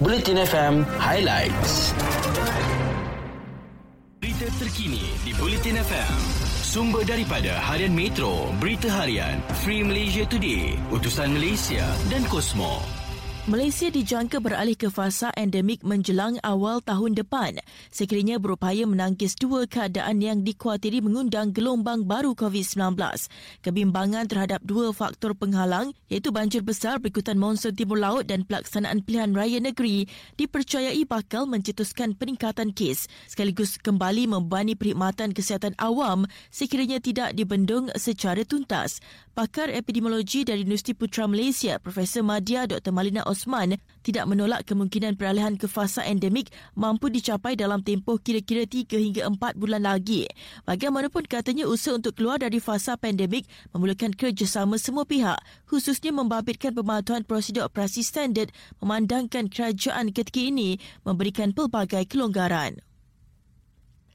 Bulletin FM Highlights. Berita terkini di Bulletin FM. Sumber daripada Harian Metro, Berita Harian, Free Malaysia Today, Utusan Malaysia dan Kosmo. Malaysia dijangka beralih ke fasa endemik menjelang awal tahun depan. Sekiranya berupaya menangkis dua keadaan yang dikuatiri mengundang gelombang baru COVID-19. Kebimbangan terhadap dua faktor penghalang iaitu banjir besar berikutan monsun timur laut dan pelaksanaan pilihan raya negeri dipercayai bakal mencetuskan peningkatan kes sekaligus kembali membebani perkhidmatan kesihatan awam sekiranya tidak dibendung secara tuntas. Pakar epidemiologi dari Universiti Putra Malaysia, Profesor Madya Dr. Malina Ossi tidak menolak kemungkinan peralihan ke fasa endemik mampu dicapai dalam tempoh kira-kira 3 hingga 4 bulan lagi. Bagaimanapun katanya, usaha untuk keluar dari fasa pandemik memerlukan kerjasama semua pihak, khususnya membabitkan pematuhan prosedur operasi standard memandangkan kerajaan ketika ini memberikan pelbagai kelonggaran.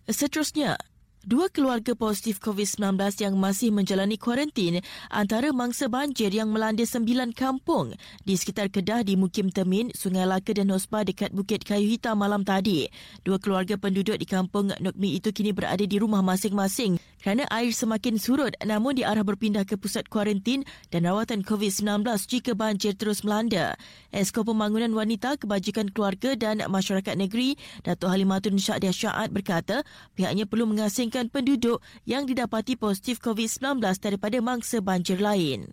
Seterusnya, dua keluarga positif COVID-19 yang masih menjalani kuarantin antara mangsa banjir yang melanda 9 kampung di sekitar Kedah di Mukim Temin, Sungai Laka dan Hosbah dekat Bukit Kayu Hitam malam tadi. Dua keluarga penduduk di kampung Nokmi itu kini berada di rumah masing-masing kerana air semakin surut, namun diarah berpindah ke pusat kuarantin dan rawatan COVID-19 jika banjir terus melanda. Esko Pembangunan Wanita, Kebajikan Keluarga dan Masyarakat Negeri, Datuk Halimatun Sya'adiah Sya'ad berkata pihaknya perlu mengasingkan penduduk yang didapati positif COVID-19 daripada mangsa banjir lain.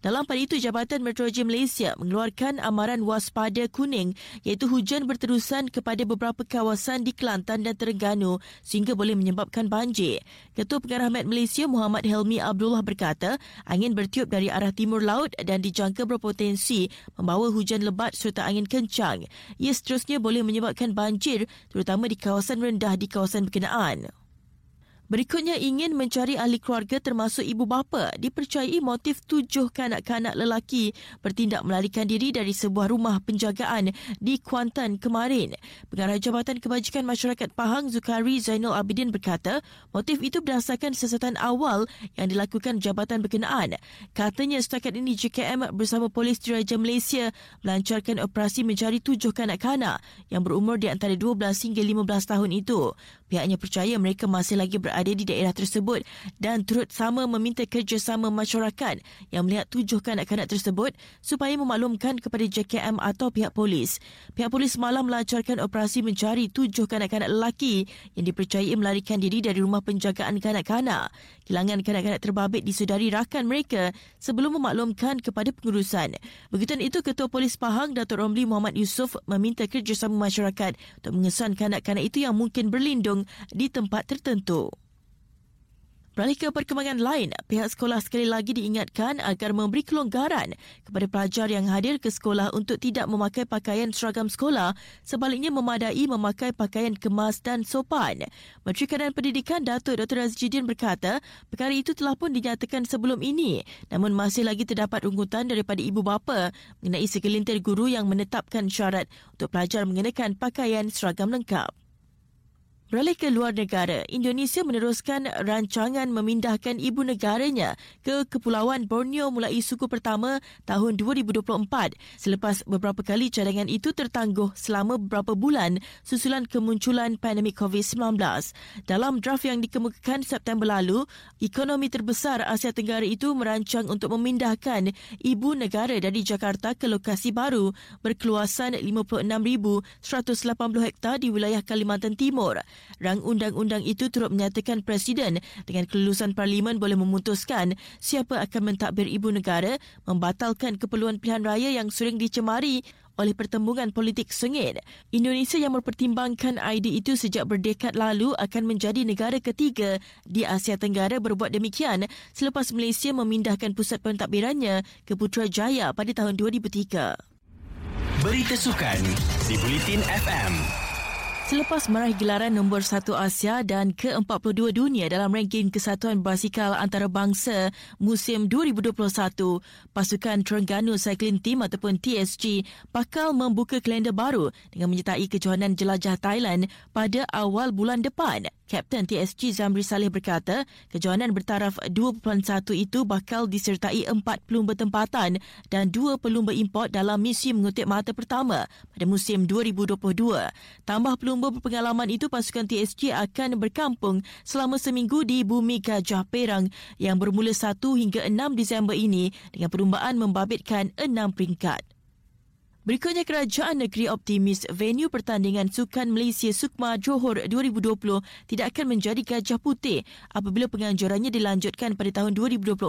Dalam pada itu, Jabatan Meteorologi Malaysia mengeluarkan amaran waspada kuning iaitu hujan berterusan kepada beberapa kawasan di Kelantan dan Terengganu sehingga boleh menyebabkan banjir. Ketua Pengarah Met Malaysia Muhammad Helmi Abdullah berkata, angin bertiup dari arah timur laut dan dijangka berpotensi membawa hujan lebat serta angin kencang. Ia seterusnya boleh menyebabkan banjir terutama di kawasan rendah di kawasan berkenaan. Berikutnya, ingin mencari ahli keluarga termasuk ibu bapa dipercayai motif 7 kanak-kanak lelaki bertindak melarikan diri dari sebuah rumah penjagaan di Kuantan kemarin. Pengarah Jabatan Kebajikan Masyarakat Pahang Zulkari Zainul Abidin berkata, motif itu berdasarkan siasatan awal yang dilakukan jabatan berkenaan. Katanya setakat ini JKM bersama Polis Diraja Malaysia melancarkan operasi mencari 7 kanak-kanak yang berumur di antara 12 hingga 15 tahun itu. Pihaknya percaya mereka masih lagi berada di daerah tersebut dan turut sama meminta kerjasama masyarakat yang melihat 7 kanak-kanak tersebut supaya memaklumkan kepada JKM atau pihak polis. Pihak polis semalam melancarkan operasi mencari 7 kanak-kanak lelaki yang dipercayai melarikan diri dari rumah penjagaan kanak-kanak. Kehilangan kanak-kanak terbabit disodari rakan mereka sebelum memaklumkan kepada pengurusan. Begituan itu, Ketua Polis Pahang Datuk Romli Muhammad Yusuf meminta kerjasama masyarakat untuk mengesan kanak-kanak itu yang mungkin berlindung di tempat tertentu. Beralih ke perkembangan lain, pihak sekolah sekali lagi diingatkan agar memberi kelonggaran kepada pelajar yang hadir ke sekolah untuk tidak memakai pakaian seragam sekolah, sebaliknya memadai memakai pakaian kemas dan sopan. Menteri Kanan Pendidikan Datuk Dr. Azizuddin berkata, perkara itu telah pun dinyatakan sebelum ini, namun masih lagi terdapat rungutan daripada ibu bapa mengenai segelintir guru yang menetapkan syarat untuk pelajar mengenakan pakaian seragam lengkap. Beralih ke luar negara, Indonesia meneruskan rancangan memindahkan ibu negaranya ke Kepulauan Borneo mulai suku pertama tahun 2024 selepas beberapa kali cadangan itu tertangguh selama beberapa bulan susulan kemunculan pandemik COVID-19. Dalam draft yang dikemukakan September lalu, ekonomi terbesar Asia Tenggara itu merancang untuk memindahkan ibu negara dari Jakarta ke lokasi baru berkeluasan 56,180 hektar di wilayah Kalimantan Timur. Rang undang-undang itu turut menyatakan Presiden dengan kelulusan Parlimen boleh memutuskan siapa akan mentadbir ibu negara, membatalkan keperluan pilihan raya yang sering dicemari oleh pertembungan politik sengit. Indonesia yang mempertimbangkan idea itu sejak berdekad lalu akan menjadi negara ketiga di Asia Tenggara berbuat demikian selepas Malaysia memindahkan pusat pentadbirannya ke Putrajaya pada tahun 2003. Berita sukan di Bulletin FM. Selepas meraih gelaran nombor 1 Asia dan ke-42 dunia dalam ranking Kesatuan Basikal Antarabangsa musim 2021, pasukan Terengganu Cycling Team ataupun TSG bakal membuka kalender baru dengan menyertai kejohanan jelajah Thailand pada awal bulan depan. Kapten TSG Zamri Saleh berkata kejohanan bertaraf 2.1 itu bakal disertai 4 pelumba tempatan dan 2 pelumba import dalam misi mengutip mata pertama pada musim 2022. Tambah pelumba berpengalaman itu, pasukan TSG akan berkampung selama seminggu di Bumi Gajah Perang yang bermula 1 hingga 6 Disember ini dengan perlumbaan membabitkan 6 peringkat. Berikutnya, Kerajaan Negeri optimis venue pertandingan Sukan Malaysia Sukma Johor 2020 tidak akan menjadi Gajah Putih apabila penganjurannya dilanjutkan pada tahun 2024.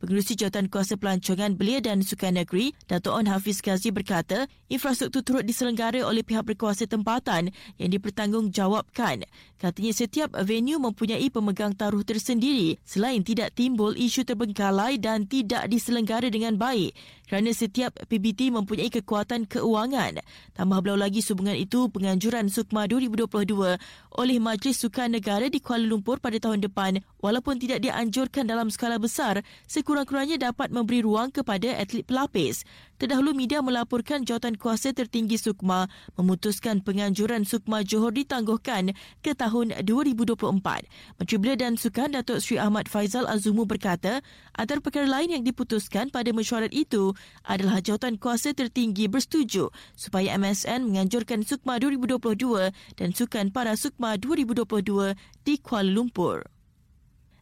Pengerusi Jawatan Kuasa Pelancongan Belia dan Sukan Negeri, Dato' Onn Hafiz Ghazi berkata, infrastruktur turut diselenggara oleh pihak berkuasa tempatan yang dipertanggungjawabkan. Katanya setiap venue mempunyai pemegang taruh tersendiri selain tidak timbul isu terbengkalai dan tidak diselenggara dengan baik kerana setiap PBT mempunyai kekuatan keuangan. Tambah belau lagi sehubungan itu, penganjuran Sukma 2022 oleh Majlis Sukan Negara di Kuala Lumpur pada tahun depan walaupun tidak dianjurkan dalam skala besar, sekurang-kurangnya dapat memberi ruang kepada atlet pelapis. Terdahulu media melaporkan jawatan kuasa tertinggi Sukma memutuskan penganjuran Sukma Johor ditangguhkan ke tahun 2024. Menteri Belia dan Sukan Datuk Seri Ahmad Faizal Azumu berkata, antara perkara lain yang diputuskan pada mesyuarat itu adalah jawatan kuasa tertinggi bersetuju supaya MSN menganjurkan Sukma 2022 dan Sukan Para Sukma 2022 di Kuala Lumpur.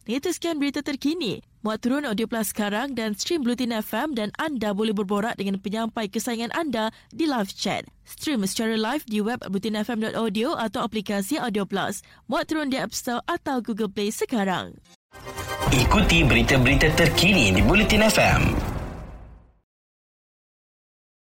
Itu sekian berita terkini. Muat turun Audio Plus sekarang dan stream Blutin FM dan anda boleh berborak dengan penyampai kesayangan anda di live chat. Stream secara live di web blutinfm.audio atau aplikasi Audio Plus. Muat turun di App Store atau Google Play sekarang. Ikuti berita-berita terkini di Blutin FM.